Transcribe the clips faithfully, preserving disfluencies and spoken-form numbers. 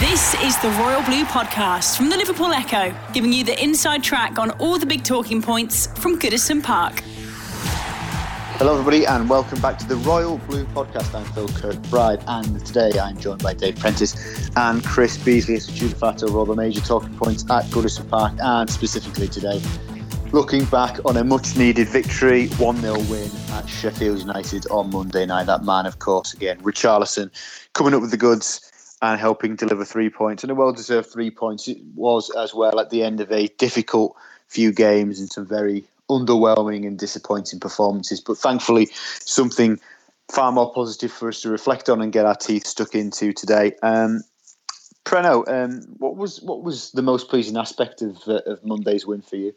This is the Royal Blue Podcast from the Liverpool Echo, giving you the inside track on all the big talking points from Goodison Park. Hello everybody and welcome back to the Royal Blue Podcast. I'm Phil Kirkbride and today I'm joined by Dave Prentice and Chris Beasley as we factor over all the major talking points at Goodison Park and specifically today, looking back on a much needed victory, one nil win at Sheffield United on Monday night. That man of course again, Richarlison, coming up with the goods and helping deliver three points, and a well-deserved three points it was as well at the end of a difficult few games and some very underwhelming and disappointing performances. But thankfully, something far more positive for us to reflect on and get our teeth stuck into today. Um, Preno, um, what was what was the most pleasing aspect of uh, of Monday's win for you?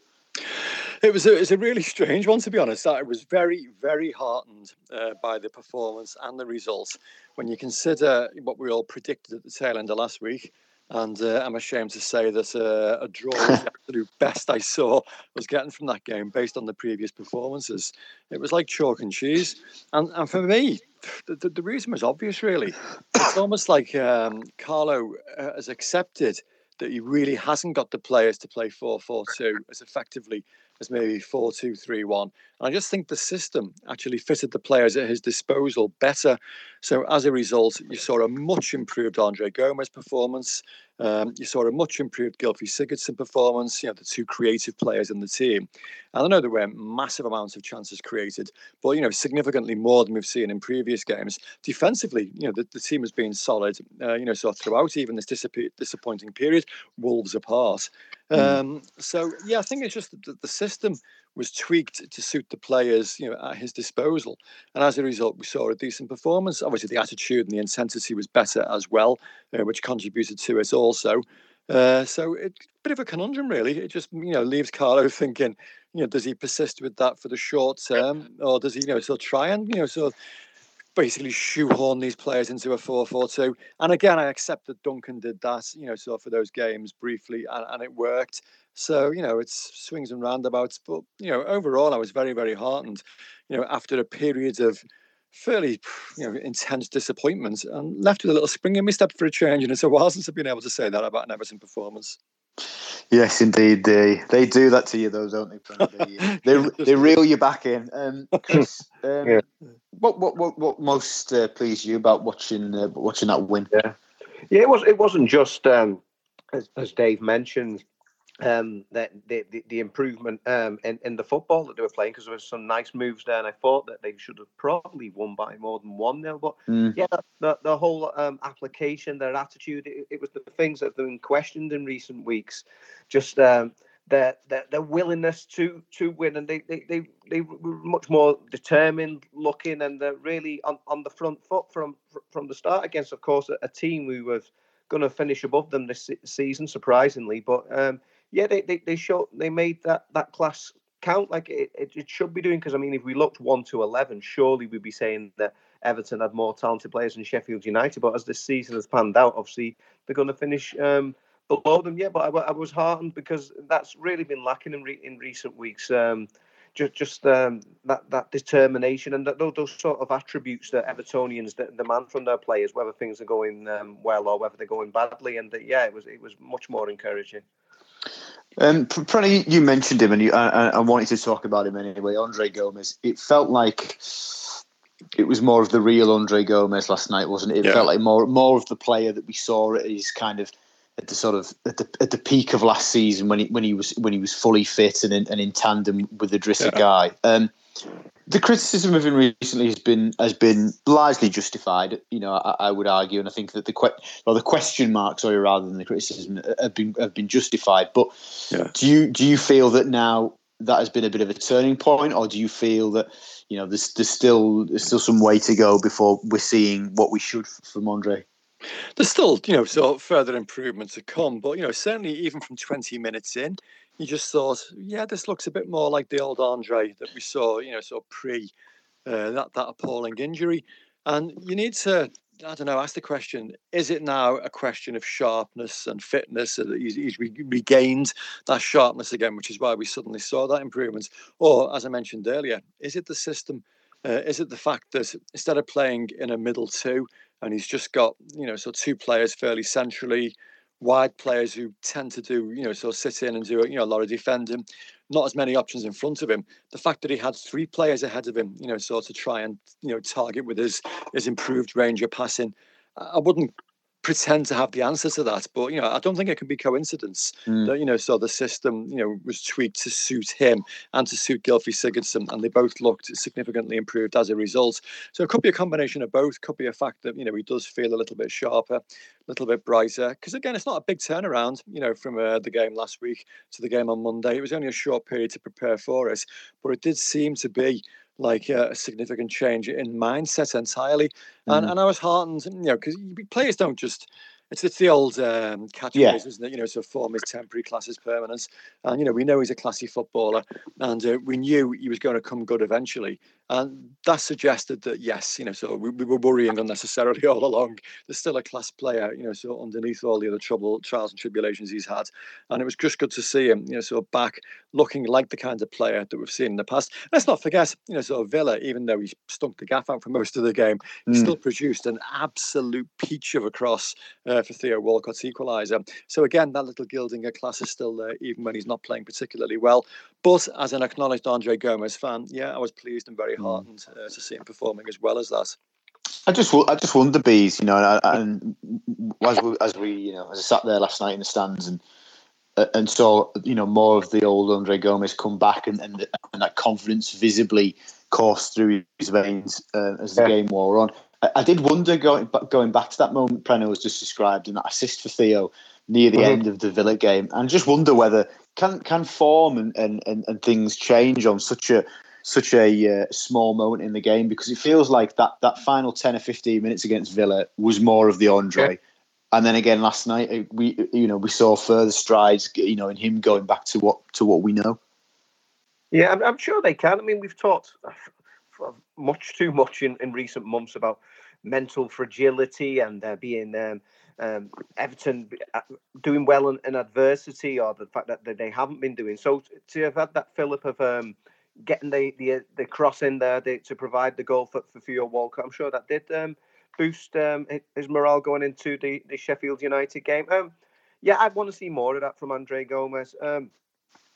It was, a, it was a really strange one, to be honest. I was very, very heartened uh, by the performance and the results. When you consider what we all predicted at the tail end of last week, and uh, I'm ashamed to say that uh, a draw was the absolute best I saw was getting from that game based on the previous performances. It was like chalk and cheese. And, and for me, the, the, the reason was obvious, really. It's almost like um, Carlo uh, has accepted that he really hasn't got the players to play four four two as effectively as maybe four two three one. And I just think the system actually fitted the players at his disposal better. So as a result, you saw a much improved Andre Gomez performance. Um, you saw a much improved Gylfi Sigurdsson performance, you know, the two creative players in the team. And I know there were massive amounts of chances created, but, you know, significantly more than we've seen in previous games. Defensively, you know, the, the team has been solid, uh, you know, so throughout even this disapp- disappointing period, Wolves apart. Um, so, yeah, I think it's just that the system was tweaked to suit the players, you know, at his disposal. And as a result, we saw a decent performance. Obviously, the attitude and the intensity was better as well, uh, which contributed to it also. Uh, so it's a bit of a conundrum, really. It just, you know, leaves Carlo thinking, you know, does he persist with that for the short term? Or does he, you know, sort of try and, you know, sort of basically shoehorn these players into a four four two. And again, I accept that Duncan did that, you know, sort of for those games briefly, and, and it worked. So, you know, it's swings and roundabouts. But, you know, overall, I was very, very heartened, you know, after a period of fairly, you know, intense disappointment and left with a little spring in my step for a change. And it's a while since I've been able to say that about an Everton performance. Yes, indeed. They they do that to you, though, don't they? They they, they reel you back in. Um, Chris, um, yeah. what, what what what most uh, pleased you about watching uh, watching that win? Yeah, yeah. It was it wasn't just um, as, as Dave mentioned um, that the, the the improvement um, in in the football that they were playing, because there were some nice moves there, and I thought that they should have probably won by more than one nil. But mm. yeah, the the whole um, application, their attitude, it, it was the things that have been questioned in recent weeks. Just um, their, their their willingness to to win, and they they, they they were much more determined looking, and they're really on, on the front foot from from the start against, of course, a, a team who was going to finish above them this season, surprisingly. But um, yeah, they they they showed, they made that that class count like it it, it should be doing, because I mean, if we looked one to eleven, surely we'd be saying that Everton had more talented players than Sheffield United. But as this season has panned out, obviously they're going to finish Um, below them, yeah, but I, I was heartened because that's really been lacking in, re, in recent weeks. Um, just just um, that that determination and that those, those sort of attributes that Evertonians demand from their players, whether things are going um, well or whether they're going badly. And that, yeah, it was it was much more encouraging. Um, Prentice, you mentioned him, and you I, I wanted to talk about him anyway. Andre Gomez. It felt like it was more of the real Andre Gomez last night, wasn't it? It yeah. felt like more more of the player that we saw at his kind of, at the sort of at the at the peak of last season, when he when he was when he was fully fit and in, and in tandem with the Drissa yeah. guy. Um, the criticism of him recently has been has been largely justified, you know, I, I would argue, and I think that the que- or the question marks, sorry, rather than the criticism, have been have been justified. But yeah. do you do you feel that now that has been a bit of a turning point, or do you feel that, you know, there's there's still there's still some way to go before we're seeing what we should from Andre? There's still, you know, sort of further improvement to come, but, you know, certainly even from twenty minutes in, you just thought, yeah, this looks a bit more like the old Andre that we saw, you know, sort of pre uh, that, that appalling injury. And you need to, I don't know, ask the question, is it now a question of sharpness and fitness, so that he's, he's regained that sharpness again, which is why we suddenly saw that improvement? Or, as I mentioned earlier, is it the system? Uh, is it the fact that instead of playing in a middle two, and he's just got, you know, so two players fairly centrally, wide players who tend to do, you know, so sit in and do, you know, a lot of defending, not as many options in front of him. The fact that he had three players ahead of him, you know, so to try and, you know, target with his his improved range of passing. I wouldn't pretend to have the answer to that, but, you know, I don't think it can be coincidence mm. that, you know, so the system, you know, was tweaked to suit him and to suit Gylfi Sigurdsson, and they both looked significantly improved as a result. So it could be a combination of both. Could be a fact that, you know, he does feel a little bit sharper, a little bit brighter, because again, it's not a big turnaround, you know, from uh, the game last week to the game on Monday. It was only a short period to prepare for it, but it did seem to be like uh, a significant change in mindset entirely. And mm. and I was heartened, you know, because players don't just, it's it's the old um, catchphrase, yeah. isn't it? You know, so form is temporary, class is permanent. And, you know, we know he's a classy footballer, and uh, we knew he was going to come good eventually. And that suggested that, yes, you know, so we, we were worrying unnecessarily all along. There's still a class player, you know, so underneath all the other trouble, trials and tribulations he's had. And it was just good to see him, you know, so back looking like the kind of player that we've seen in the past. Let's not forget, you know, so Villa, even though he stunk the gaff out for most of the game, he mm. still produced an absolute peach of a cross uh, for Theo Walcott's equaliser. So again, that little gilding of class is still there, even when he's not playing particularly well. But as an acknowledged Andre Gomez fan, yeah, I was pleased and very heartened uh, to see him performing as well as that. I just, I just wonder, Bees, you know, and, and as we, as we, you know, as I sat there last night in the stands and and saw, you know, more of the old Andre Gomez come back, and and, and that confidence visibly coursed through his veins uh, as the yeah. game wore on. I, I did wonder going going back to that moment Preno was just described and that assist for Theo near the mm-hmm. end of the Villa game, and just wonder whether can can form and and, and, and things change on such a. Such a uh, small moment in the game, because it feels like that that final ten or fifteen minutes against Villa was more of the Andre, yeah. and then again last night we you know we saw further strides, you know, in him going back to what to what we know. Yeah, I'm, I'm sure they can. I mean, we've talked much too much in, in recent months about mental fragility and uh, being um, um, Everton doing well in, in adversity, or the fact that they haven't been doing so. To have had that fillip of um, getting the, the the cross in there the, to provide the goal for, for Theo Walcott, I'm sure that did um, boost um, his morale going into the, the Sheffield United game. Um, yeah, I'd want to see more of that from Andre Gomez. Um,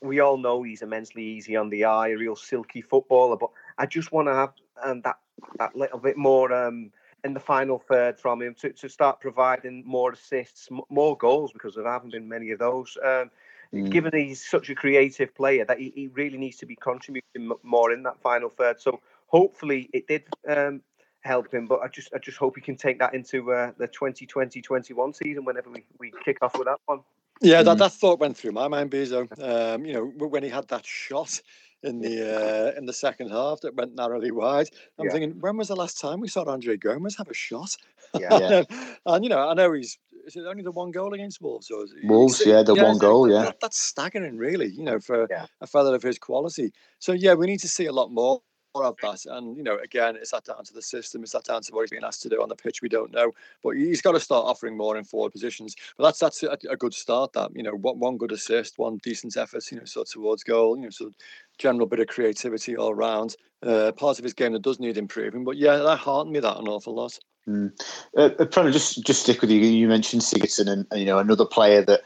we all know he's immensely easy on the eye, a real silky footballer, but I just want to have um, that that little bit more um, in the final third from him to, to start providing more assists, more goals, because there haven't been many of those. Um, Mm. Given he's such a creative player, that he, he really needs to be contributing more in that final third. So hopefully it did um, help him, but I just I just hope he can take that into uh, the twenty twenty twenty-one season whenever we, we kick off with that one. Yeah, that, mm. that thought went through my mind, Bezo. Um, you know, when he had that shot in the uh, in the second half that went narrowly wide, I'm yeah. thinking, when was the last time we saw Andre Gomez have a shot? Yeah, yeah. And, you know, I know he's... Is it only the one goal against Wolves? Or Wolves, it, yeah, the yeah, one goal, yeah. That, that's staggering, really, you know, for yeah. a fella of his quality. So, yeah, we need to see a lot more of that. And, you know, again, is that down to the system? Is that down to what he's being asked to do on the pitch? We don't know. But he's got to start offering more in forward positions. But that's that's a, a good start, that, you know, one, one good assist, one decent effort, you know, so towards goal, you know, so general bit of creativity all round. Uh, part of his game that does need improving. But, yeah, that heartened me that an awful lot. Mm. Uh, Prano, just just stick with you. You mentioned Sigurdsson, and, and you know, another player that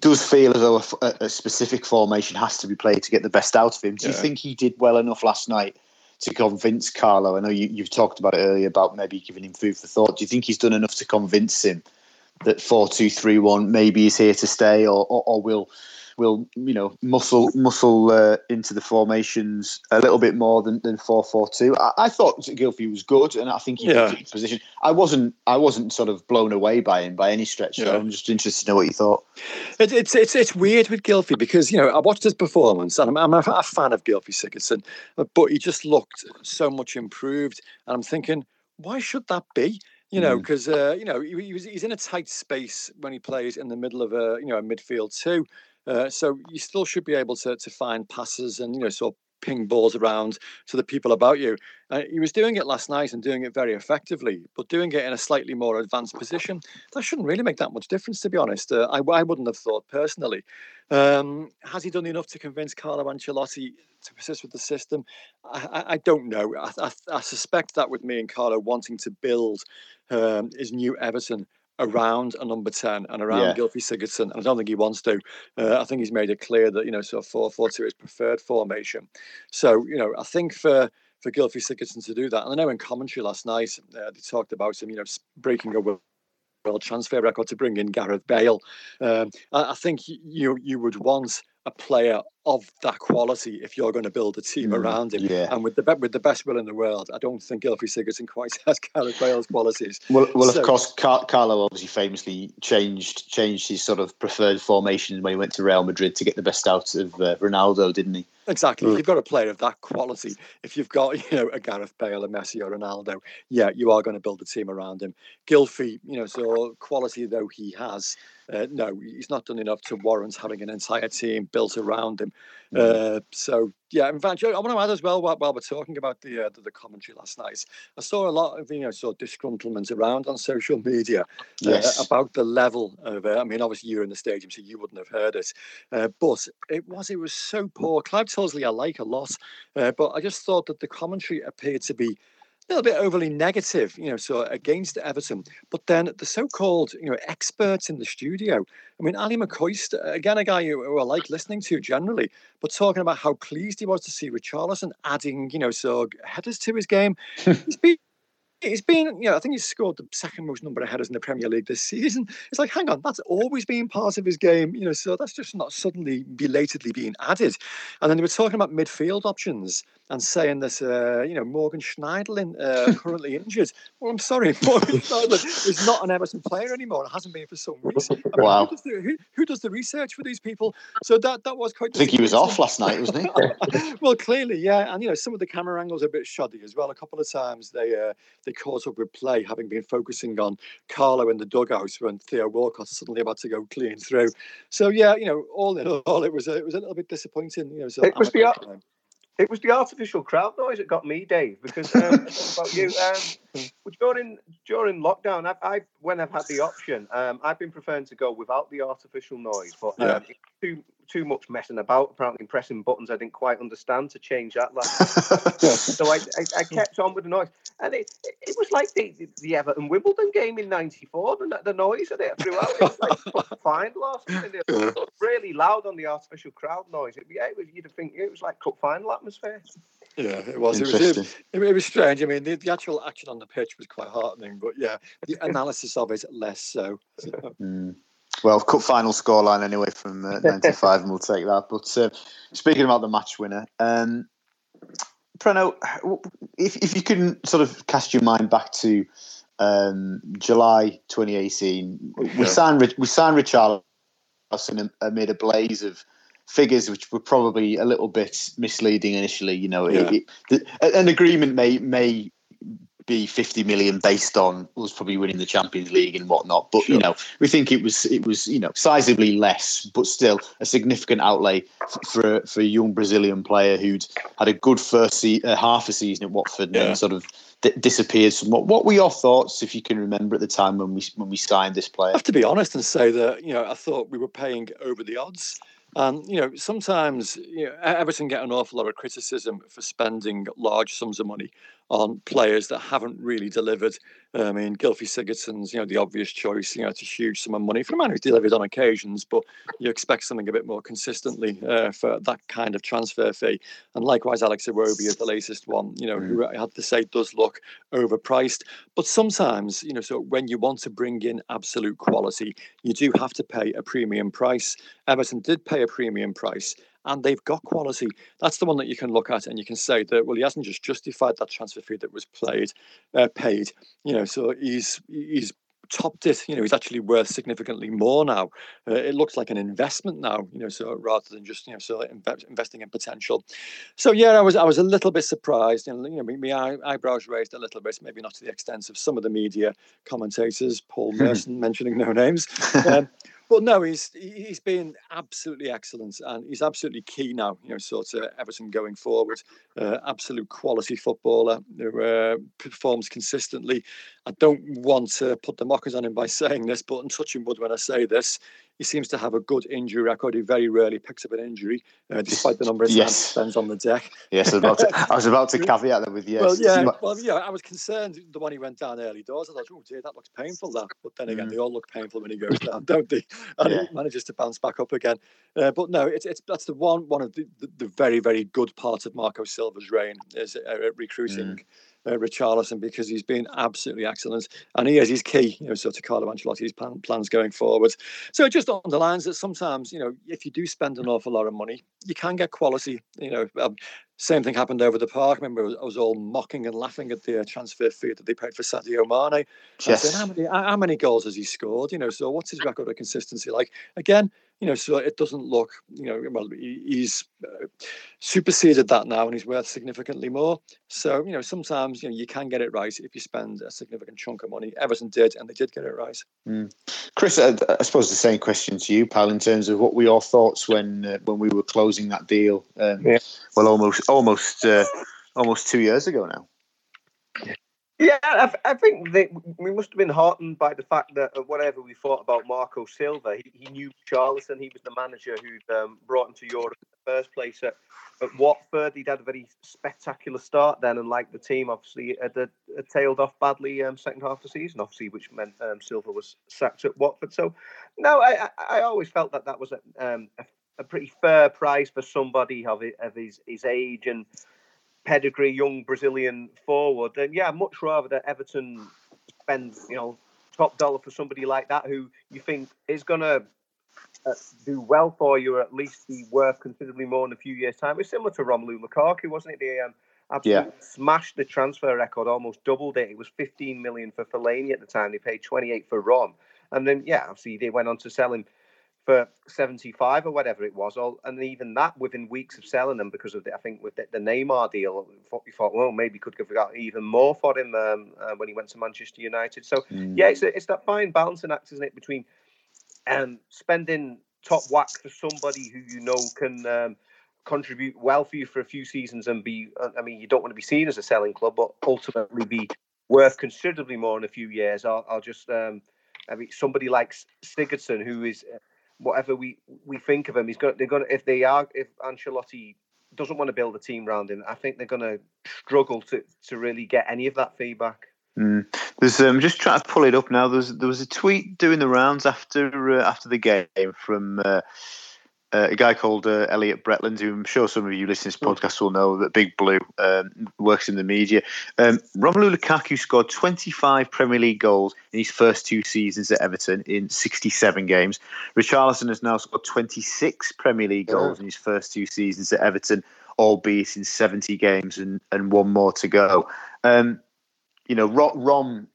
does feel as though a, a specific formation has to be played to get the best out of him. Do yeah. you think he did well enough last night to convince Carlo? I know you, you've talked about it earlier about maybe giving him food for thought. Do you think he's done enough to convince him that four two three one maybe is here to stay, or or, or will will you know muscle muscle uh, into the formations a little bit more than than four four two? I, I thought Gylfi was good, and I think he yeah. took his position. I wasn't I wasn't sort of blown away by him by any stretch. Yeah. So I'm just interested to know what you thought. It, it's it's it's weird with Gylfi, because you know I watched his performance, and I'm, I'm a, a fan of Gylfi Sigurdsson, but he just looked so much improved, and I'm thinking, why should that be? You know, because mm. uh, you know he, he was, he's in a tight space when he plays in the middle of a you know a midfield too. Uh, so you still should be able to to find passes and you know sort of ping balls around to the people about you. Uh, he was doing it last night and doing it very effectively, but doing it in a slightly more advanced position, that shouldn't really make that much difference, to be honest. Uh, I, I wouldn't have thought personally. Um, has he done enough to convince Carlo Ancelotti to persist with the system? I, I, I don't know. I, I, I suspect that with me and Carlo wanting to build um, his new Everton around a number ten and around yeah. Gylfi Sigurdsson, and I don't think he wants to. Uh, I think he's made it clear that, you know, sort of four four two is preferred formation. So, you know, I think for for Gylfi Sigurdsson to do that, and I know in commentary last night, uh, they talked about him, you know, breaking a world transfer record to bring in Gareth Bale. Um, I, I think you you would want a player of that quality if you're going to build a team mm, around him. Yeah. And with the with the best will in the world, I don't think Gylfi Sigurdsson quite has Gareth Bale's qualities. Well, well so, of course, Car- Carlo obviously famously changed changed his sort of preferred formation when he went to Real Madrid to get the best out of uh, Ronaldo, didn't he? Exactly. Mm. If you've got a player of that quality, if you've got, you know, a Gareth Bale, a Messi or Ronaldo, yeah, you are going to build a team around him. Gylfi, you know, so quality though he has, uh, no, he's not done enough to warrant having an entire team built around him. Uh, so yeah, in fact, I want to add as well while, while we're talking about the, uh, the the commentary last night, I saw a lot of you know sort of disgruntlement around on social media yes. uh, about the level of. Uh, I mean, obviously you're in the stadium, so you wouldn't have heard it, uh, but it was it was so poor. Clive Tyldesley I like a lot, uh, but I just thought that the commentary appeared to be a little bit overly negative, you know, so against Everton. But then the so-called, you know, experts in the studio. I mean, Ali McCoist, again, a guy who, who I like listening to generally, but talking about how pleased he was to see Richarlison adding, you know, so headers to his game. He's been, he's been, you know, I think he's scored the second most number of headers in the Premier League this season. It's like, hang on, that's always been part of his game, you know, so that's just not suddenly belatedly being added. And then they were talking about midfield options and saying that, uh, you know, Morgan Schneidlin uh, currently injured. Well, I'm sorry, Morgan Schneidlin is not an Everton player anymore. It hasn't been for some reason. I mean, wow. Who does, the, who, who does the research for these people? So that that was quite... I think he was off last night, wasn't he? Well, clearly, yeah. And, you know, some of the camera angles are a bit shoddy as well. A couple of times they uh, they caught up with play, having been focusing on Carlo in the dugout when Theo Walcott suddenly about to go clean through. So, yeah, you know, all in all, it was a, it was a little bit disappointing. You know, so it was the... Time. It was the artificial crowd noise that got me, Dave, because um, I don't know about you. Um, during during lockdown, I've, I've, when I've had the option, um, I've been preferring to go without the artificial noise, but um, yeah. it's too too much messing about, apparently pressing buttons I didn't quite understand to change that last yeah. So I, I I kept on with the noise. And it it was like the, the, the Everton Wimbledon game in ninety-four, the, the noise that it threw out. It was like fine last. It was really loud on the artificial crowd noise. It, yeah, it was, you'd think it was like cup final atmosphere. Yeah, it was. It was, it, it, it was strange. I mean, the, the actual action on the pitch was quite heartening, but yeah, the analysis of it less so. so. Mm. Well, cup final scoreline anyway from uh, ninety-five, and we'll take that. But uh, speaking about the match winner, um, Preno, if if you can sort of cast your mind back to um, July twenty eighteen, yeah. we signed we signed Richarlison amid a blaze of figures which were probably a little bit misleading initially. You know, yeah. it, it, an agreement may may. be fifty million based on us probably winning the Champions League and whatnot. But, sure. you know, we think it was, it was you know, sizably less, but still a significant outlay for, for a young Brazilian player who'd had a good first se- uh, half a season at Watford and yeah. then sort of d- disappeared somewhat. What were your thoughts, if you can remember, at the time when we when we signed this player? I have to be honest and say that, you know, I thought we were paying over the odds. And, um, you know, sometimes you know, Everton get an awful lot of criticism for spending large sums of money on players that haven't really delivered. I mean, Gylfi Sigurdsson's, you know, the obvious choice. You know, it's a huge sum of money for a man who's delivered on occasions, but you expect something a bit more consistently uh, for that kind of transfer fee. And likewise, Alex Iwobi is the latest one, you know, mm. who I had to say does look overpriced. But sometimes, you know, so when you want to bring in absolute quality, you do have to pay a premium price. Everton did pay a premium price, and they've got quality. That's the one that you can look at and you can say that, well, he hasn't just justified that transfer fee that was played, uh, paid. You know, so he's he's topped it. You know, he's actually worth significantly more now. Uh, it looks like an investment now, you know, so rather than just, you know, so inve- investing in potential. So, yeah, I was I was a little bit surprised. And, you know, my, my eyebrows raised a little bit, maybe not to the extent of some of the media commentators, Paul Merson mentioning no names. Um, Well, no, he's he's been absolutely excellent, and he's absolutely key now. You know, sort of Everton going forward, uh, absolute quality footballer who uh, performs consistently. I don't want to put the mockers on him by saying this, but I'm touching wood when I say this. He seems to have a good injury record. He very rarely picks up an injury, uh, despite the number of yes. times he spends on the deck. Yes, I was about to, I was about to caveat that with yes. Well, yeah, well, yeah, I was concerned the one he went down early doors. I thought, oh dear, that looks painful, that. But then again, mm. they all look painful when he goes down, don't they? And yeah. he manages to bounce back up again. Uh, but no, it's it's that's the one one of the, the, the very, very good part of Marco Silva's reign is uh, recruiting. Mm. Uh, Richarlison, because he's been absolutely excellent, and he is he's key, you know, so to Carlo Ancelotti's plan, plans going forward. So it just underlines that sometimes, you know, if you do spend an awful lot of money, you can get quality. You know, um, same thing happened over the park. I remember, I was, I was all mocking and laughing at the uh, transfer fee that they paid for Sadio Mane. Yes. I said, how many how many goals has he scored? You know, so what's his record of consistency like? Again. You know, so it doesn't look, you know, well, he's uh, superseded that now, and he's worth significantly more. So, you know, sometimes, you know, you can get it right if you spend a significant chunk of money. Everton did, and they did get it right. Mm. Chris, I, I suppose the same question to you, pal, in terms of what were your thoughts when uh, when we were closing that deal? Um, yeah. Well, almost, almost, uh, almost two years ago now. Yeah, I, I think that we must have been heartened by the fact that whatever we thought about Marco Silva, he, he knew Richarlison. He was the manager who um, brought him to Europe in the first place at, at Watford. He'd had a very spectacular start then, and like the team, obviously, had, had, had tailed off badly um, second half of the season, obviously, which meant um, Silva was sacked at Watford. So, no, I, I always felt that that was a, um, a, a pretty fair price for somebody of, of his, his age and pedigree, young Brazilian forward. And yeah, much rather that Everton spend, you know, top dollar for somebody like that who you think is going to uh, do well for you, or at least be worth considerably more in a few years' time. It's similar to Romelu Lukaku, wasn't it? They um, absolutely yeah. smashed the transfer record, almost doubled it. It was fifteen million for Fellaini at the time. They paid twenty-eight for Rom. And then, yeah, obviously they went on to sell him for seventy-five or whatever it was, and even that within weeks of selling them, because of the, I think with the, the Neymar deal, we thought, well, maybe could have got even more for him um, uh, when he went to Manchester United. So mm. yeah, it's a, it's that fine balancing act, isn't it, between um, spending top whack for somebody who you know can um, contribute well for you for a few seasons and be, I mean, you don't want to be seen as a selling club, but ultimately be worth considerably more in a few years. I'll, I'll just, um, I mean, somebody like Sigurdsson, who is. Uh, Whatever we, we think of him, he's got. They're going to, if they are. If Ancelotti doesn't want to build a team around him, I think they're going to struggle to, to really get any of that feedback. Mm. There's um, just trying to pull it up now. There's there was a tweet doing the rounds after uh, after the game from uh, uh, a guy called uh, Elliot Bretland, who I'm sure some of you listening to this podcast will know, that Big Blue um, works in the media. Um, Romelu Lukaku scored twenty-five Premier League goals in his first two seasons at Everton in sixty-seven games. Richarlison has now scored twenty-six Premier League goals yeah. in his first two seasons at Everton, albeit in seventy games and, and one more to go. Um, you know, Rom,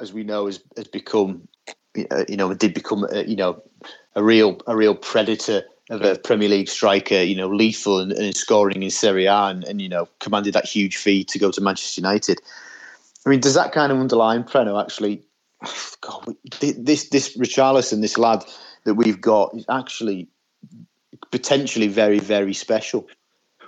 as we know, has, has become, you know, did become, uh, you know, a real a real predator of a Premier League striker, you know, lethal and, and scoring in Serie A and, and, you know, commanded that huge fee to go to Manchester United. I mean, does that kind of underline, Preno, actually, God, this, this Richarlison, this lad that we've got is actually potentially very, very special?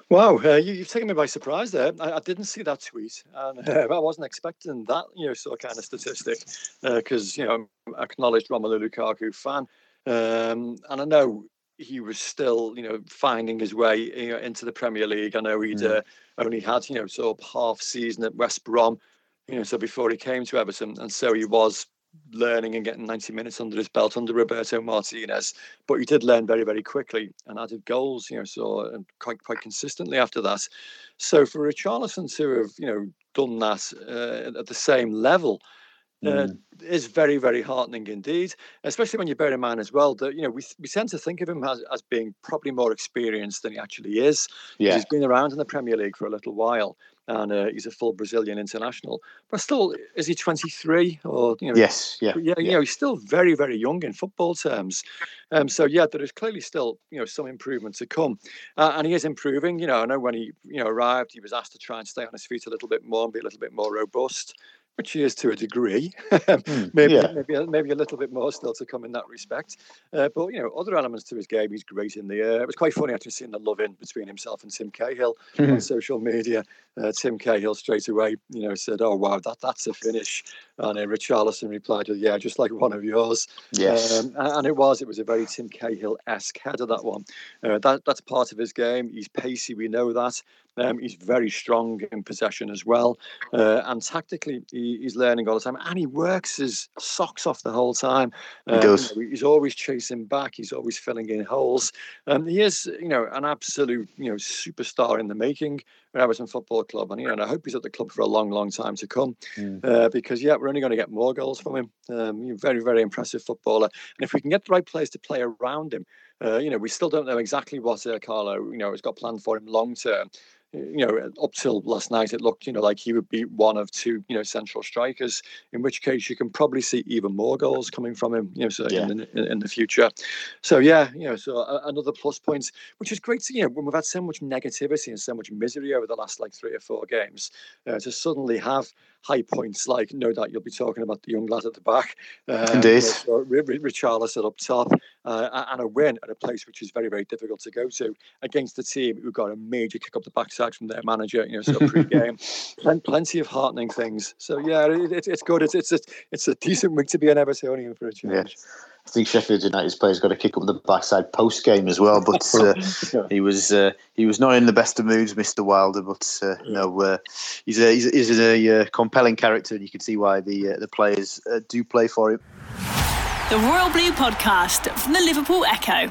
Wow, uh, you, you've taken me by surprise there. I, I didn't see that tweet, and uh, I wasn't expecting that, you know, sort of kind of statistic, because, uh, you know, I'm an acknowledged Romelu Lukaku fan. Um, and I know he was still, you know, finding his way, you know, into the Premier League. I know he'd mm. uh, only had, you know, sort of half season at West Brom, you know, so before he came to Everton, and so he was learning and getting ninety minutes under his belt under Roberto Martinez. But he did learn very, very quickly and added goals, you know, so and quite, quite consistently after that. So for Richarlison to have, you know, done that uh, at the same level. Uh, is very, very heartening indeed, especially when you bear in mind as well that, you know, we we tend to think of him as, as being probably more experienced than he actually is. Yeah. He's been around in the Premier League for a little while. and uh, he's a full Brazilian international. But still, is he twenty-three or you know? Yes, yeah, yeah, yeah. You know, he's still very, very young in football terms. Um, so yeah, there is clearly still you know some improvement to come, uh, and he is improving. You know, I know when he you know arrived, he was asked to try and stay on his feet a little bit more and be a little bit more robust, which he is to a degree. mm, maybe, yeah. maybe maybe a little bit more still to come in that respect. Uh, but, you know, other elements to his game, he's great in the air. It was quite funny actually seeing the love-in between himself and Tim Cahill mm-hmm. on social media. Uh, Tim Cahill straight away, you know, said, oh, wow, that, that's a finish. And uh, Richarlison replied, well, yeah, just like one of yours. Yes. Um, and it was, it was a very Tim Cahill-esque header, that one. Uh, that That's part of his game. He's pacey, we know that. Um, he's very strong in possession as well. Uh, and tactically, he, he's learning all the time. And he works his socks off the whole time. Um, he does. You know, he's always chasing back. He's always filling in holes. Um, he is, you know, an absolute, you know, superstar in the making at Everton Football Club. And, you know, and I hope he's at the club for a long, long time to come. Mm. Uh, because, yeah, we're only going to get more goals from him. Um, very, very impressive footballer. And if we can get the right players to play around him, uh, you know, we still don't know exactly what uh, Carlo, you know, has got planned for him long term. You know, up till last night, it looked, you know, like he would be one of two, you know, central strikers, in which case you can probably see even more goals coming from him, you know, so yeah. in, in, in the future. So, yeah, you know, so another plus point, which is great to, you know, when we've had so much negativity and so much misery over the last, like, three or four games, uh, to suddenly have high points like, no doubt you'll be talking about the young lad at the back. Um, Indeed. So Richarlison up top, uh, and a win at a place which is very, very difficult to go to against the team who got a major kick up the backside from their manager, you know, so pre-game. Plen- plenty of heartening things. So, yeah, it, it, it's good. It's it's a, it's a decent week to be an Evertonian for a change. Yeah. I think Sheffield United's player's got a kick up the backside post-game as well, but uh, yeah. he was uh, he was not in the best of moods, Mister Wilder, but uh, yeah. no, uh, he's a, he's, he's a uh, compelling character, and you can see why the, uh, the players uh, do play for him. The Royal Blue Podcast from the Liverpool Echo.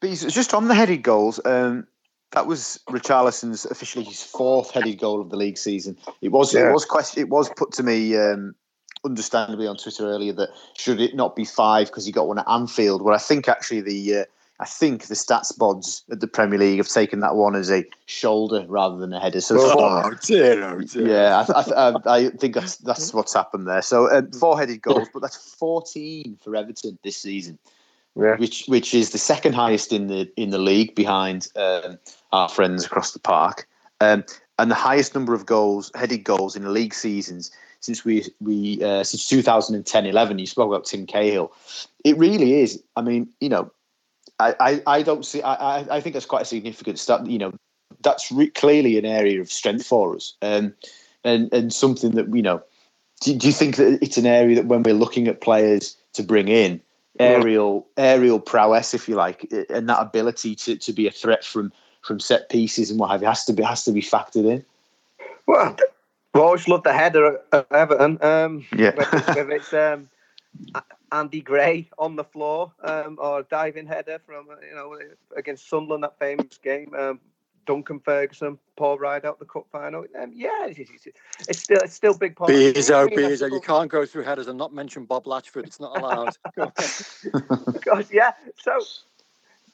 But just on the headed goals, um, that was Richarlison's officially his fourth headed goal of the league season. It was yeah. it was question, it was put to me, um, understandably on Twitter earlier, that should it not be five because he got one at Anfield? Well, I think actually the uh, I think the stats bods at the Premier League have taken that one as a shoulder rather than a header. So oh, dear, oh dear. yeah, I, I, I think that's that's what's happened there. So um, four headed goals, but that's fourteen for Everton this season. Yeah. Which which is the second highest in the in the league behind um, our friends across the park, um, and the highest number of goals, headed goals in the league seasons since we we uh, since two thousand ten eleven. You spoke about Tim Cahill. It really is. I mean, you know, I, I, I don't see. I, I I think that's quite a significant stat. You know, that's re- clearly an area of strength for us, um, and and something that you know. Do, do you think that it's an area that when we're looking at players to bring in? Aerial, aerial prowess, if you like, and that ability to, to be a threat from, from set pieces and what have you has to be has to be factored in. Well, we always love the header at Everton. Um, yeah, whether it's, whether it's um, Andy Gray on the floor um, or a diving header from you know against Sunderland, that famous game. Um, Duncan Ferguson, Paul Ryder out the cup final. Um, yeah, it's, it's, it's still it's still big. Bezo, Bezo, you can't go through headers and not mention Bob Latchford. It's not allowed. Because yeah, so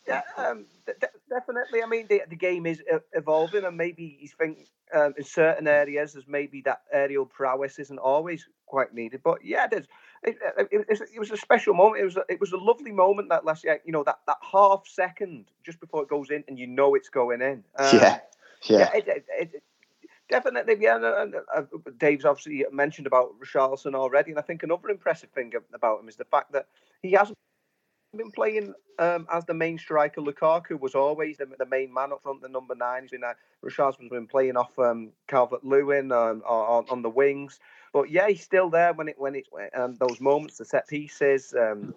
yeah, um, de- definitely. I mean, the, the game is evolving, and maybe you think um, in certain areas, there's maybe that aerial prowess isn't always quite needed. But yeah, there's. It, it, it was a special moment. It was a, it was a lovely moment that last year, you know, that, that half second just before it goes in and you know it's going in. Um, yeah, yeah. yeah it, it, it, definitely, yeah. And, and, uh, Dave's obviously mentioned about Richarlison already, and I think another impressive thing about him is the fact that he hasn't been playing um, as the main striker. Lukaku was always the, the main man up front, the number nine. He's been, uh, Richarlison's been playing off um, Calvert Lewin um, on, on the wings. But yeah, he's still there when it when it um, those moments, the set pieces, um,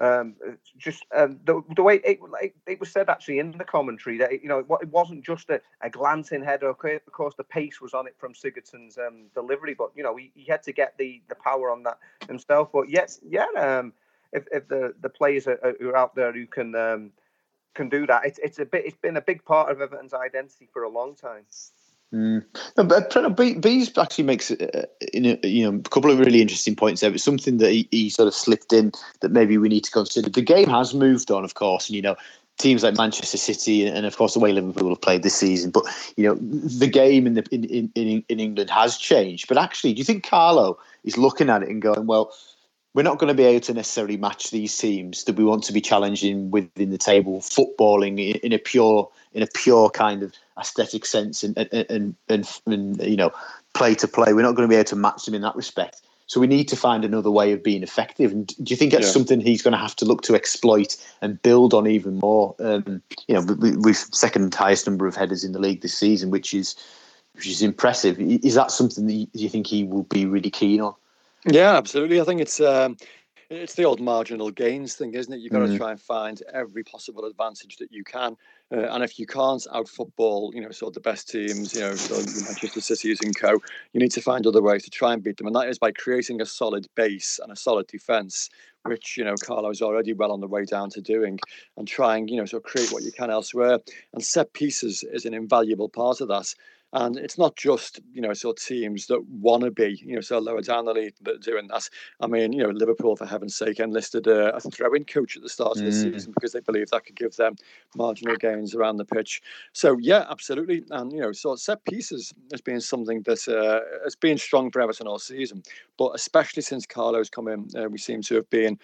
Um, just um, the, the way it, it, it was said actually in the commentary that it, you know it, it wasn't just a, a glancing header. Of course, the pace was on it from Sigurdsson's um, delivery, but you know he, he had to get the, the power on that himself. But yes, yeah, um, if, if the the players are, who are out there who can um, can do that, it's it's a bit it's been a big part of Everton's identity for a long time. Mm. No, but Bees actually makes uh, in a, you know a couple of really interesting points there. It's something that he, he sort of slipped in that maybe we need to consider. The game has moved on, of course, and you know teams like Manchester City and, and of course the way Liverpool have played this season. But you know the game in the in in, in England has changed. But actually, do you think Carlo is looking at it and going, well, we're not going to be able to necessarily match these teams that we want to be challenging within the table, footballing in a pure, in a pure kind of aesthetic sense, and and and, and you know, play to play. We're not going to be able to match them in that respect. So we need to find another way of being effective. And do you think that's yeah. something he's going to have to look to exploit and build on even more? Um, you know, we've second highest number of headers in the league this season, which is which is impressive. Is that something that you think he will be really keen on? Yeah, absolutely. I think it's um, it's the old marginal gains thing, isn't it? You've got mm-hmm. to try and find every possible advantage that you can, uh, and if you can't out football, you know, sort of the best teams, you know, sort of Manchester City's and co, you need to find other ways to try and beat them, and that is by creating a solid base and a solid defence, which, you know, Carlo's already well on the way down to doing, and trying, you know, sort of create what you can elsewhere, and set pieces is an invaluable part of that. And it's not just, you know, sort of teams that want to be, you know, sort of lower down the league that are doing that. I mean, you know, Liverpool, for heaven's sake, enlisted a, a throw-in coach at the start of the mm. season because they believe that could give them marginal gains around the pitch. So, yeah, absolutely. And, you know, sort of set pieces has been something that uh, has been strong for Everton all season. But especially since Carlo's come in, uh, we seem to have been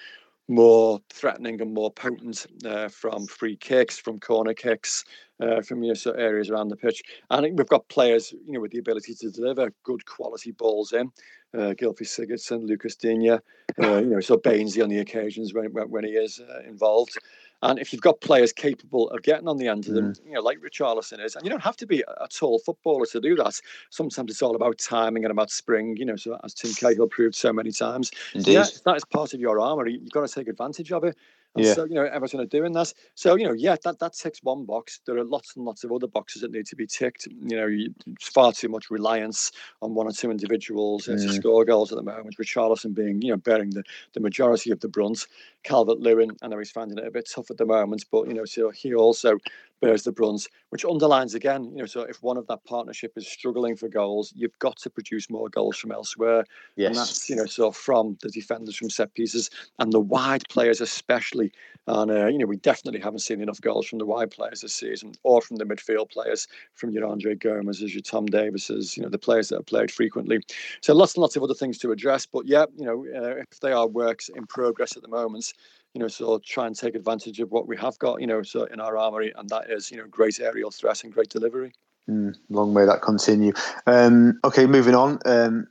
more threatening and more potent uh, from free kicks, from corner kicks, uh, from you know, sort of areas around the pitch. I think we've got players, you know, with the ability to deliver good quality balls in. Uh, Gylfi Sigurdsson, Lucas Digne, uh, you know, so Bainesy on the occasions when when he is uh, involved. And if you've got players capable of getting on the end of them, mm. you know, like Richarlison is, and you don't have to be a tall footballer to do that. Sometimes it's all about timing and about spring, you know, so as Tim Cahill proved so many times. Indeed. Yeah, that is part of your armour. You've got to take advantage of it. And yeah. so, you know, Everton are doing that. So, you know, yeah, that, that ticks one box. There are lots and lots of other boxes that need to be ticked. You know, you, far too much reliance on one or two individuals mm. uh, to score goals at the moment, with Richarlison being, you know, bearing the, the majority of the brunt. Calvert Lewin, I know he's finding it a bit tough at the moment, but, you know, so he also bears the brunt, which underlines again, you know, so if one of that partnership is struggling for goals, you've got to produce more goals from elsewhere. Yes. And that's, you know, so from the defenders, from set pieces, and the wide players especially. And, uh, you know, we definitely haven't seen enough goals from the wide players this season, or from the midfield players, from your Andre Gomez, your Tom Davises, you know, the players that have played frequently. So lots and lots of other things to address. But, yeah, you know, uh, if they are works in progress at the moment, you know, so try and take advantage of what we have got, you know, so in our armoury. And that is, you know, great aerial threat and great delivery. Mm, long may that continue. Um, OK, moving on. Um...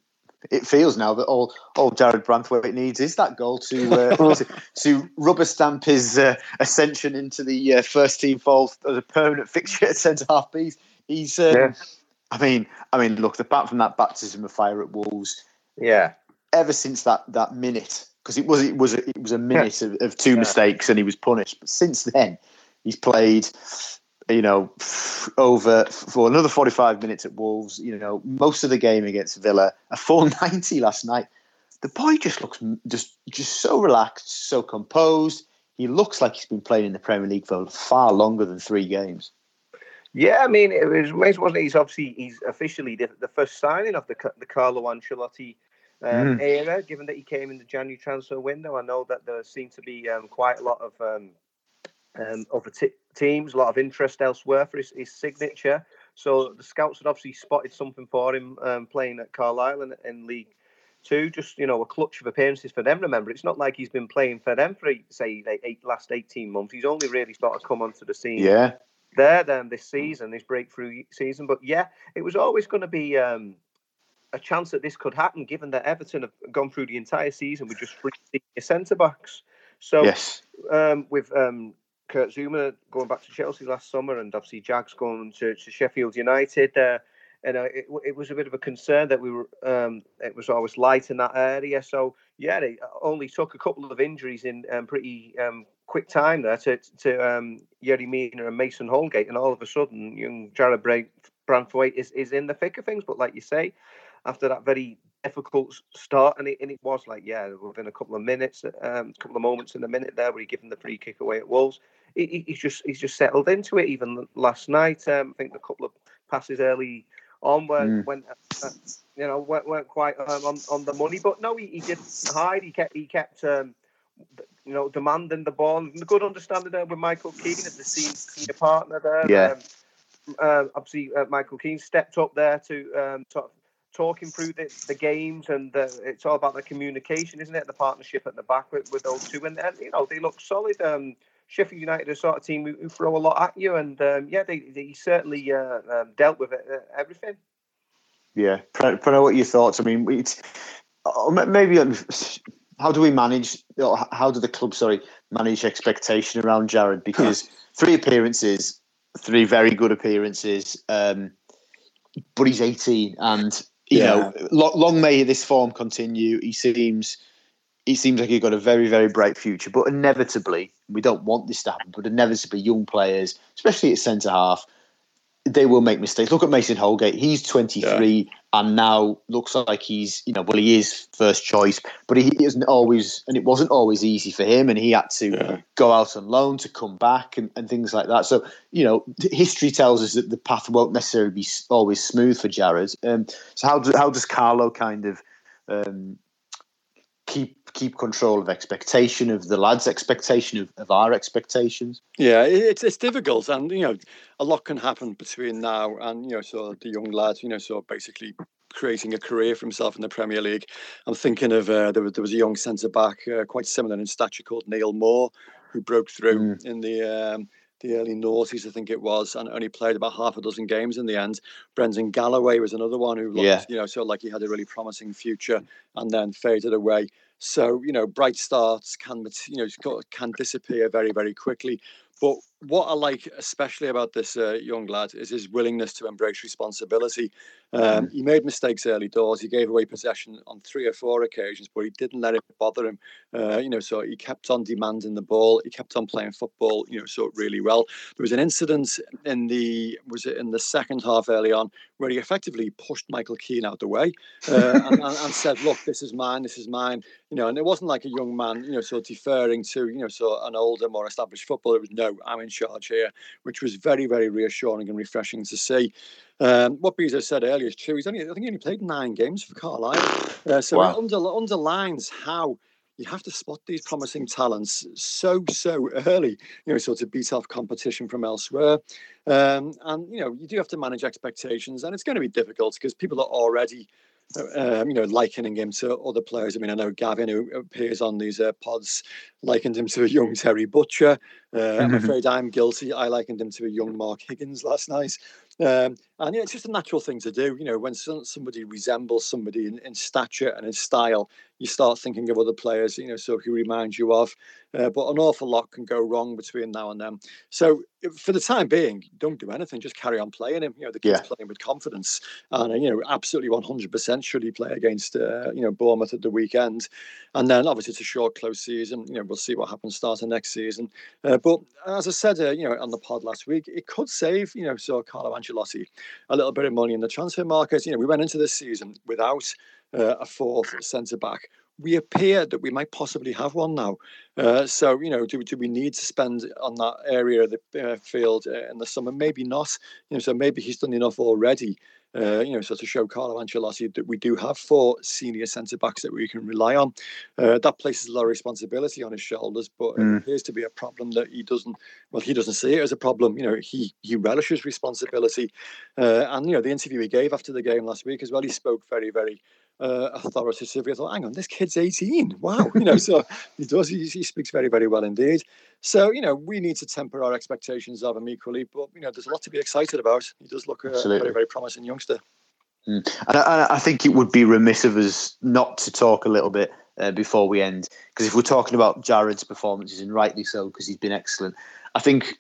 It feels now that all, all Jarrod Branthwaite needs is that goal to uh, to, to rubber stamp his uh, ascension into the uh, first team fold as a permanent fixture at centre half. He's, he's uh, yeah. I mean, I mean, look, apart from that baptism of fire at Wolves, yeah. Ever since that that minute, because it was it was it was a minute yeah. of, of two yeah. mistakes and he was punished. But since then, he's played. You know, over for another forty-five minutes at Wolves. You know, most of the game against Villa. A full ninety last night. The boy just looks just just so relaxed, so composed. He looks like he's been playing in the Premier League for far longer than three games. Yeah, I mean, it was amazing, wasn't it? He's obviously he's officially the, the first signing of the the Carlo Ancelotti um, mm. era. Given that he came in the January transfer window, I know that there seemed to be um, quite a lot of. Um, Um, other t- teams, a lot of interest elsewhere for his, his signature. So the scouts had obviously spotted something for him um, playing at Carlisle in, in League Two. Just, you know, a clutch of appearances for them. Remember, it's not like he's been playing for them for say eight, eight last eighteen months. He's only really sort of come onto the scene yeah. there then this season, this breakthrough season. But yeah, it was always going to be um, a chance that this could happen, given that Everton have gone through the entire season with just three senior centre backs. So yes. um, with um, Kurt Zouma going back to Chelsea last summer, and obviously Jags going to, to Sheffield United. Uh, you know, it, it was a bit of a concern that we were, um, it was always light in that area. So yeah, it only took a couple of injuries in um, pretty um, quick time there to to um, Yerry Mina and Mason Holgate, and all of a sudden, young Jarrod Branthwaite is, is in the thick of things. But like you say, after that very difficult start, and it, and it was like yeah, within a couple of minutes, a um, couple of moments in a minute there, where he given the free kick away at Wolves. He, he's just he's just settled into it. Even last night, um, I think a couple of passes early on where mm. when uh, you know weren't, weren't quite um, on, on the money, but no, he, he didn't hide. He kept he kept um, you know demanding the ball. And the good understanding there with Michael Keane as the senior partner there. Yeah, um, uh, obviously uh, Michael Keane stepped up there to um, talk, talking through the, the games, and the, it's all about the communication, isn't it? The partnership at the back with, with those two, and, and you know they look solid. Um, Sheffield United are the sort of team who throw a lot at you, and um, yeah, they, they certainly uh, um, dealt with it, uh, everything. Yeah, Prena, what are your thoughts? I mean, it's, maybe how do we manage, or how do the club, sorry, manage expectation around Jarrod? Because three appearances, three very good appearances, um, but he's eighteen, and you yeah. know, long, long may this form continue. He seems. It seems like you've got a very, very bright future. But inevitably, we don't want this to happen, but inevitably young players, especially at centre-half, they will make mistakes. Look at Mason Holgate. He's twenty-three yeah. and now looks like he's, you know, well, he is first choice, but he isn't always, and it wasn't always easy for him, and he had to yeah. go out on loan to come back and, and things like that. So, you know, history tells us that the path won't necessarily be always smooth for Jarrod. Um, so how, do, how does Carlo kind of... Um, keep keep control of expectation, of the lads' expectation, of, of our expectations? Yeah, it's it's difficult, and you know a lot can happen between now and you know so the young lads, you know so basically creating a career for himself in the Premier League. I'm thinking of uh, there was there was a young centre back uh, quite similar in stature called Neil Moore, who broke through mm. in the um, the early noughties, I think it was, and only played about half a dozen games in the end. Brendan Galloway was another one who looked, yeah. you know, so like he had a really promising future and then faded away. So, you know, bright starts can, you know, can disappear very, very quickly. But what I like especially about this uh, young lad is his willingness to embrace responsibility. Um, he made mistakes early doors. He gave away possession on three or four occasions, but he didn't let it bother him. Uh, you know, so he kept on demanding the ball. He kept on playing football. You know, so really well. There was an incident in the was it in the second half early on where he effectively pushed Michael Keane out the way uh, and, and, and said, "Look, this is mine. This is mine." You know, and it wasn't like a young man, you know, so deferring to you know, so an older, more established footballer. It was no. I'm in charge here, which was very, very reassuring and refreshing to see. Um, what Bezo said earlier is true. He's only, I think he only played nine games for Carlisle. Uh, so wow. it under, underlines how you have to spot these promising talents so, so early, you know, sort of beat off competition from elsewhere. Um, and, you know, you do have to manage expectations, and it's going to be difficult because people are already... Um, you know, likening him to other players. I mean, I know Gavin, who appears on these uh, pods, likened him to a young Terry Butcher. Uh, I'm afraid I'm guilty. I likened him to a young Mark Higgins last night. Um, and yeah, it's just a natural thing to do. You know, when some, somebody resembles somebody in, in stature and in style, you start thinking of other players, you know, so who remind you of. Uh, but an awful lot can go wrong between now and then. So for the time being, don't do anything. Just carry on playing him. You know, the kid's yeah. playing with confidence. And, uh, you know, absolutely one hundred percent should he play against, uh, you know, Bournemouth at the weekend. And then obviously it's a short, close season. You know, we'll see what happens starting next season. Uh, but as I said, uh, you know, on the pod last week, it could save, you know, so Carlo Ancelotti a little bit of money in the transfer market. You know, we went into this season without uh, a fourth centre-back. We appear that we might possibly have one now. Uh, so, you know, do, do we need to spend on that area of the uh, field uh, in the summer? Maybe not. You know, so maybe he's done enough already, uh, you know, so to show Carlo Ancelotti that we do have four senior centre-backs that we can rely on. Uh, that places a lot of responsibility on his shoulders, but mm. it appears to be a problem that he doesn't, well, he doesn't see it as a problem. You know, he, he relishes responsibility. Uh, and, you know, the interview he gave after the game last week as well, he spoke very, very, Uh, authoritatively. I thought, hang on, this kid's eighteen. Wow, you know, so he does. He, he speaks very, very well indeed. So, you know, we need to temper our expectations of him equally. But you know, there's a lot to be excited about. He does look a Absolutely. very, very promising youngster. Mm. And I, I think it would be remiss of us not to talk a little bit uh, before we end, because if we're talking about Jarrod's performances, and rightly so, because he's been excellent, I think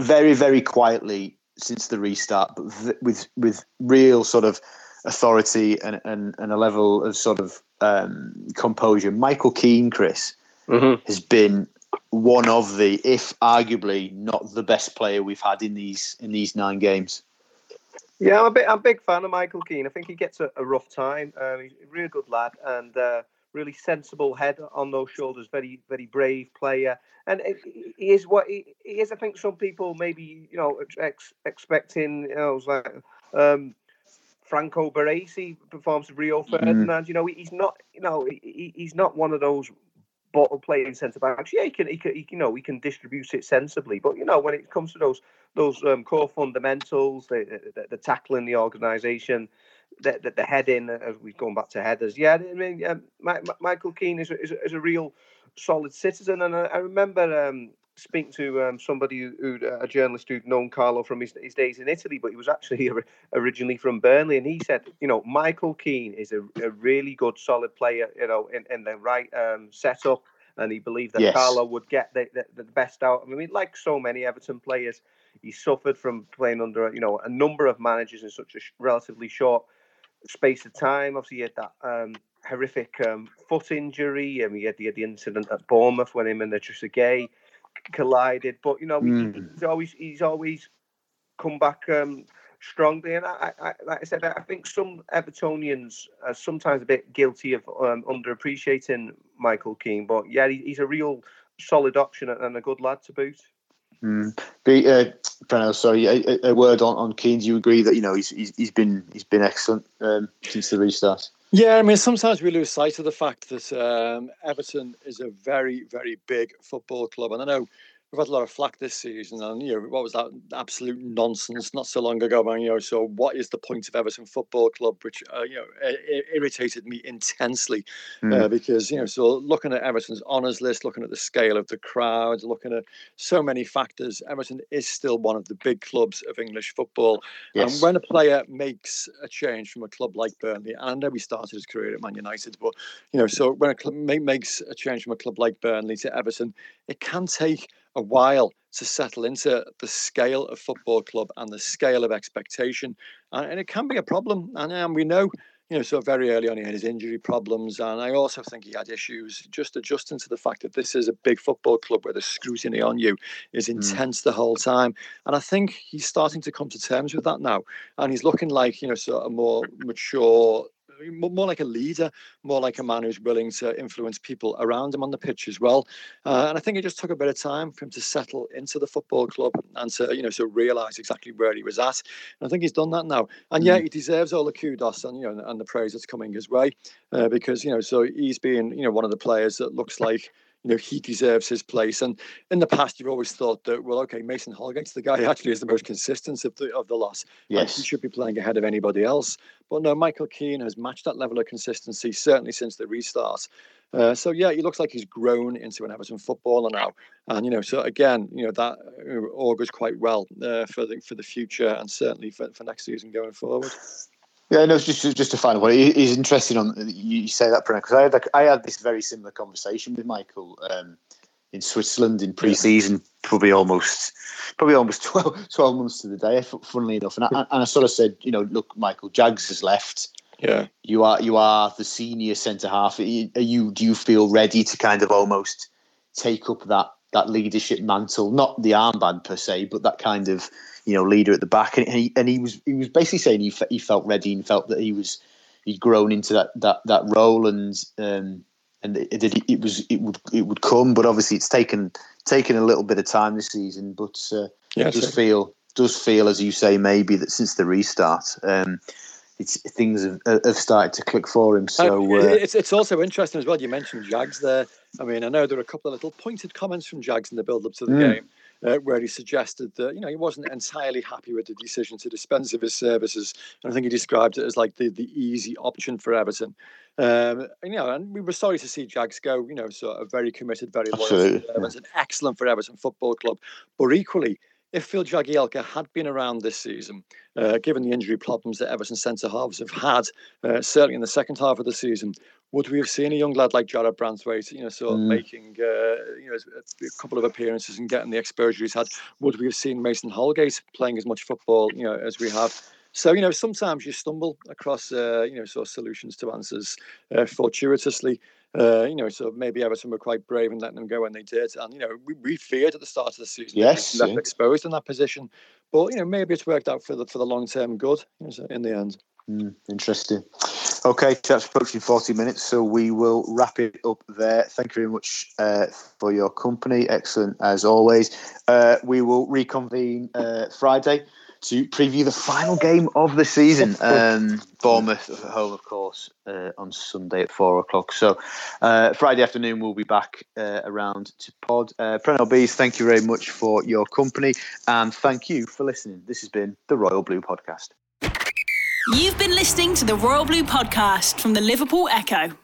very, very quietly since the restart, but th- with with real sort of authority and, and, and a level of sort of um, composure. Michael Keane, Chris, mm-hmm. has been one of the, if arguably not the best player we've had in these in these nine games. Yeah, I'm a, bit, I'm a big fan of Michael Keane. I think he gets a, a rough time. Uh, he's a really good lad and uh, really sensible head on those shoulders. Very, very brave player. And he is what he, he is. I think some people maybe, you know, ex, expecting, you know, it was like um, Franco Baresi performs Rio Ferdinand. Mm-hmm. You know, he's not, you know, he, he's not one of those bottle playing centre backs. Yeah, he can, he can, he, you know, he can distribute it sensibly. But you know, when it comes to those those um, core fundamentals, the, the, the tackling, the organisation, the, the the heading, as we've gone back to headers. Yeah, I mean, um, my, my, Michael Keane is a, is, a, is a real solid citizen. And I, I remember um, speaking to um, somebody who, who, a journalist who'd known Carlo from his, his days in Italy, but he was actually originally from Burnley, and he said, you know, Michael Keane is a, a really good, solid player, you know, in, in the right um, setup, and he believed that yes. Carlo would get the, the, the best out. I mean, like so many Everton players, he suffered from playing under, you know, a number of managers in such a sh- relatively short space of time. Obviously, he had that um, horrific um, foot injury, and he had, he had the incident at Bournemouth when him and the Trezeguet collided. But you know, mm. he's always he's always come back um, strongly. And I, I, like I said, I think some Evertonians are sometimes a bit guilty of um, underappreciating Michael Keane. But yeah, he, he's a real solid option and a good lad to boot. Mm. Be, uh, Prano, sorry, a, a word on, on Keane. Do you agree that, you know, he's he's, he's been he's been excellent um, since the restart? Yeah, I mean, sometimes we lose sight of the fact that um, Everton is a very, very big football club, and I know we've had a lot of flack this season. And you know, what was that absolute nonsense not so long ago? Man, you know, so what is the point of Everton Football Club? Which uh, you know ir- irritated me intensely mm. uh, because you know, so looking at Everton's honours list, looking at the scale of the crowd, looking at so many factors, Everton is still one of the big clubs of English football. Yes. And when a player makes a change from a club like Burnley, and I know he started his career at Man United, but you know, so when a club make, makes a change from a club like Burnley to Everton, it can take a while to settle into the scale of football club and the scale of expectation, and, and it can be a problem. And, and we know, you know, so very early on he had his injury problems, and I also think he had issues just adjusting to the fact that this is a big football club where the scrutiny on you is intense mm. the whole time. And I think he's starting to come to terms with that now, and he's looking like, you know, sort of more mature, more like a leader, more like a man who's willing to influence people around him on the pitch as well. Uh, and I think it just took a bit of time for him to settle into the football club and to, you know, to realise exactly where he was at. And I think he's done that now. And yeah, he deserves all the kudos and, you know, and the praise that's coming his way uh, because, you know, so he's been, you know, one of the players that looks like, you know, he deserves his place. And in the past, you've always thought that, well, okay, Mason Holgate's the guy who actually is the most consistent of the of the lot. Yes. He should be playing ahead of anybody else. But no, Michael Keane has matched that level of consistency, certainly since the restart. Uh, so, yeah, he looks like he's grown into an Everton footballer now. And, you know, so again, you know, that augurs quite well uh, for the for the future and certainly for, for next season going forward. Yeah, no, just just a final one. He's interesting on you say that, Pranav, because I had I had this very similar conversation with Michael um, in Switzerland in pre-season, probably almost probably almost twelve, twelve months to the day. Funnily enough, and I, and I sort of said, you know, look, Michael, Jags has left. Yeah, you are you are the senior centre half. Are you do you feel ready to kind of almost take up that that leadership mantle? Not the armband per se, but that kind of, you know, leader at the back, and he and he was he was basically saying he, fe- he felt ready and felt that he was he'd grown into that that that role, and um, and it, it, it was it would it would come, but obviously it's taken taken a little bit of time this season, but uh, yeah, it does sure. feel does feel as you say maybe that since the restart, um, it's things have, have started to click for him. So uh, it's it's also interesting as well. You mentioned Jags there. I mean, I know there were a couple of little pointed comments from Jags in the build up to the mm. game. Uh, where he suggested that, you know, he wasn't entirely happy with the decision to dispense of his services. And I think he described it as like the, the easy option for Everton. Um, and, you know, and we were sorry to see Jags go, you know, so a very committed, very loyal to Everton, excellent for Everton Football Club. But equally, if Phil Jagielka had been around this season, uh, given the injury problems that Everton centre-halves have had, uh, certainly in the second half of the season, would we have seen a young lad like Jarrod Branthwaite, you know, sort of mm. making, uh, you know, a couple of appearances and getting the exposure he's had? Would we have seen Mason Holgate playing as much football, you know, as we have? So, you know, sometimes you stumble across, uh, you know, sort of solutions to answers uh, fortuitously. Uh, you know, so maybe Everton were quite brave in letting them go when they did. And, you know, we, we feared at the start of the season yes, that we left yeah. exposed in that position. But, you know, maybe it's worked out for the for the long-term good, you know, so in the end. Mm, interesting. Okay, chaps, approaching forty minutes, so we will wrap it up there. Thank you very much uh, for your company. Excellent, as always. Uh, we will reconvene uh, Friday to preview the final game of the season. Um, Bournemouth at home, of course, uh, on Sunday at four o'clock. So uh, Friday afternoon, we'll be back uh, around to pod. Uh, Prenel Bees, thank you very much for your company, and thank you for listening. This has been the Royal Blue Podcast. You've been listening to the Royal Blue Podcast from the Liverpool Echo.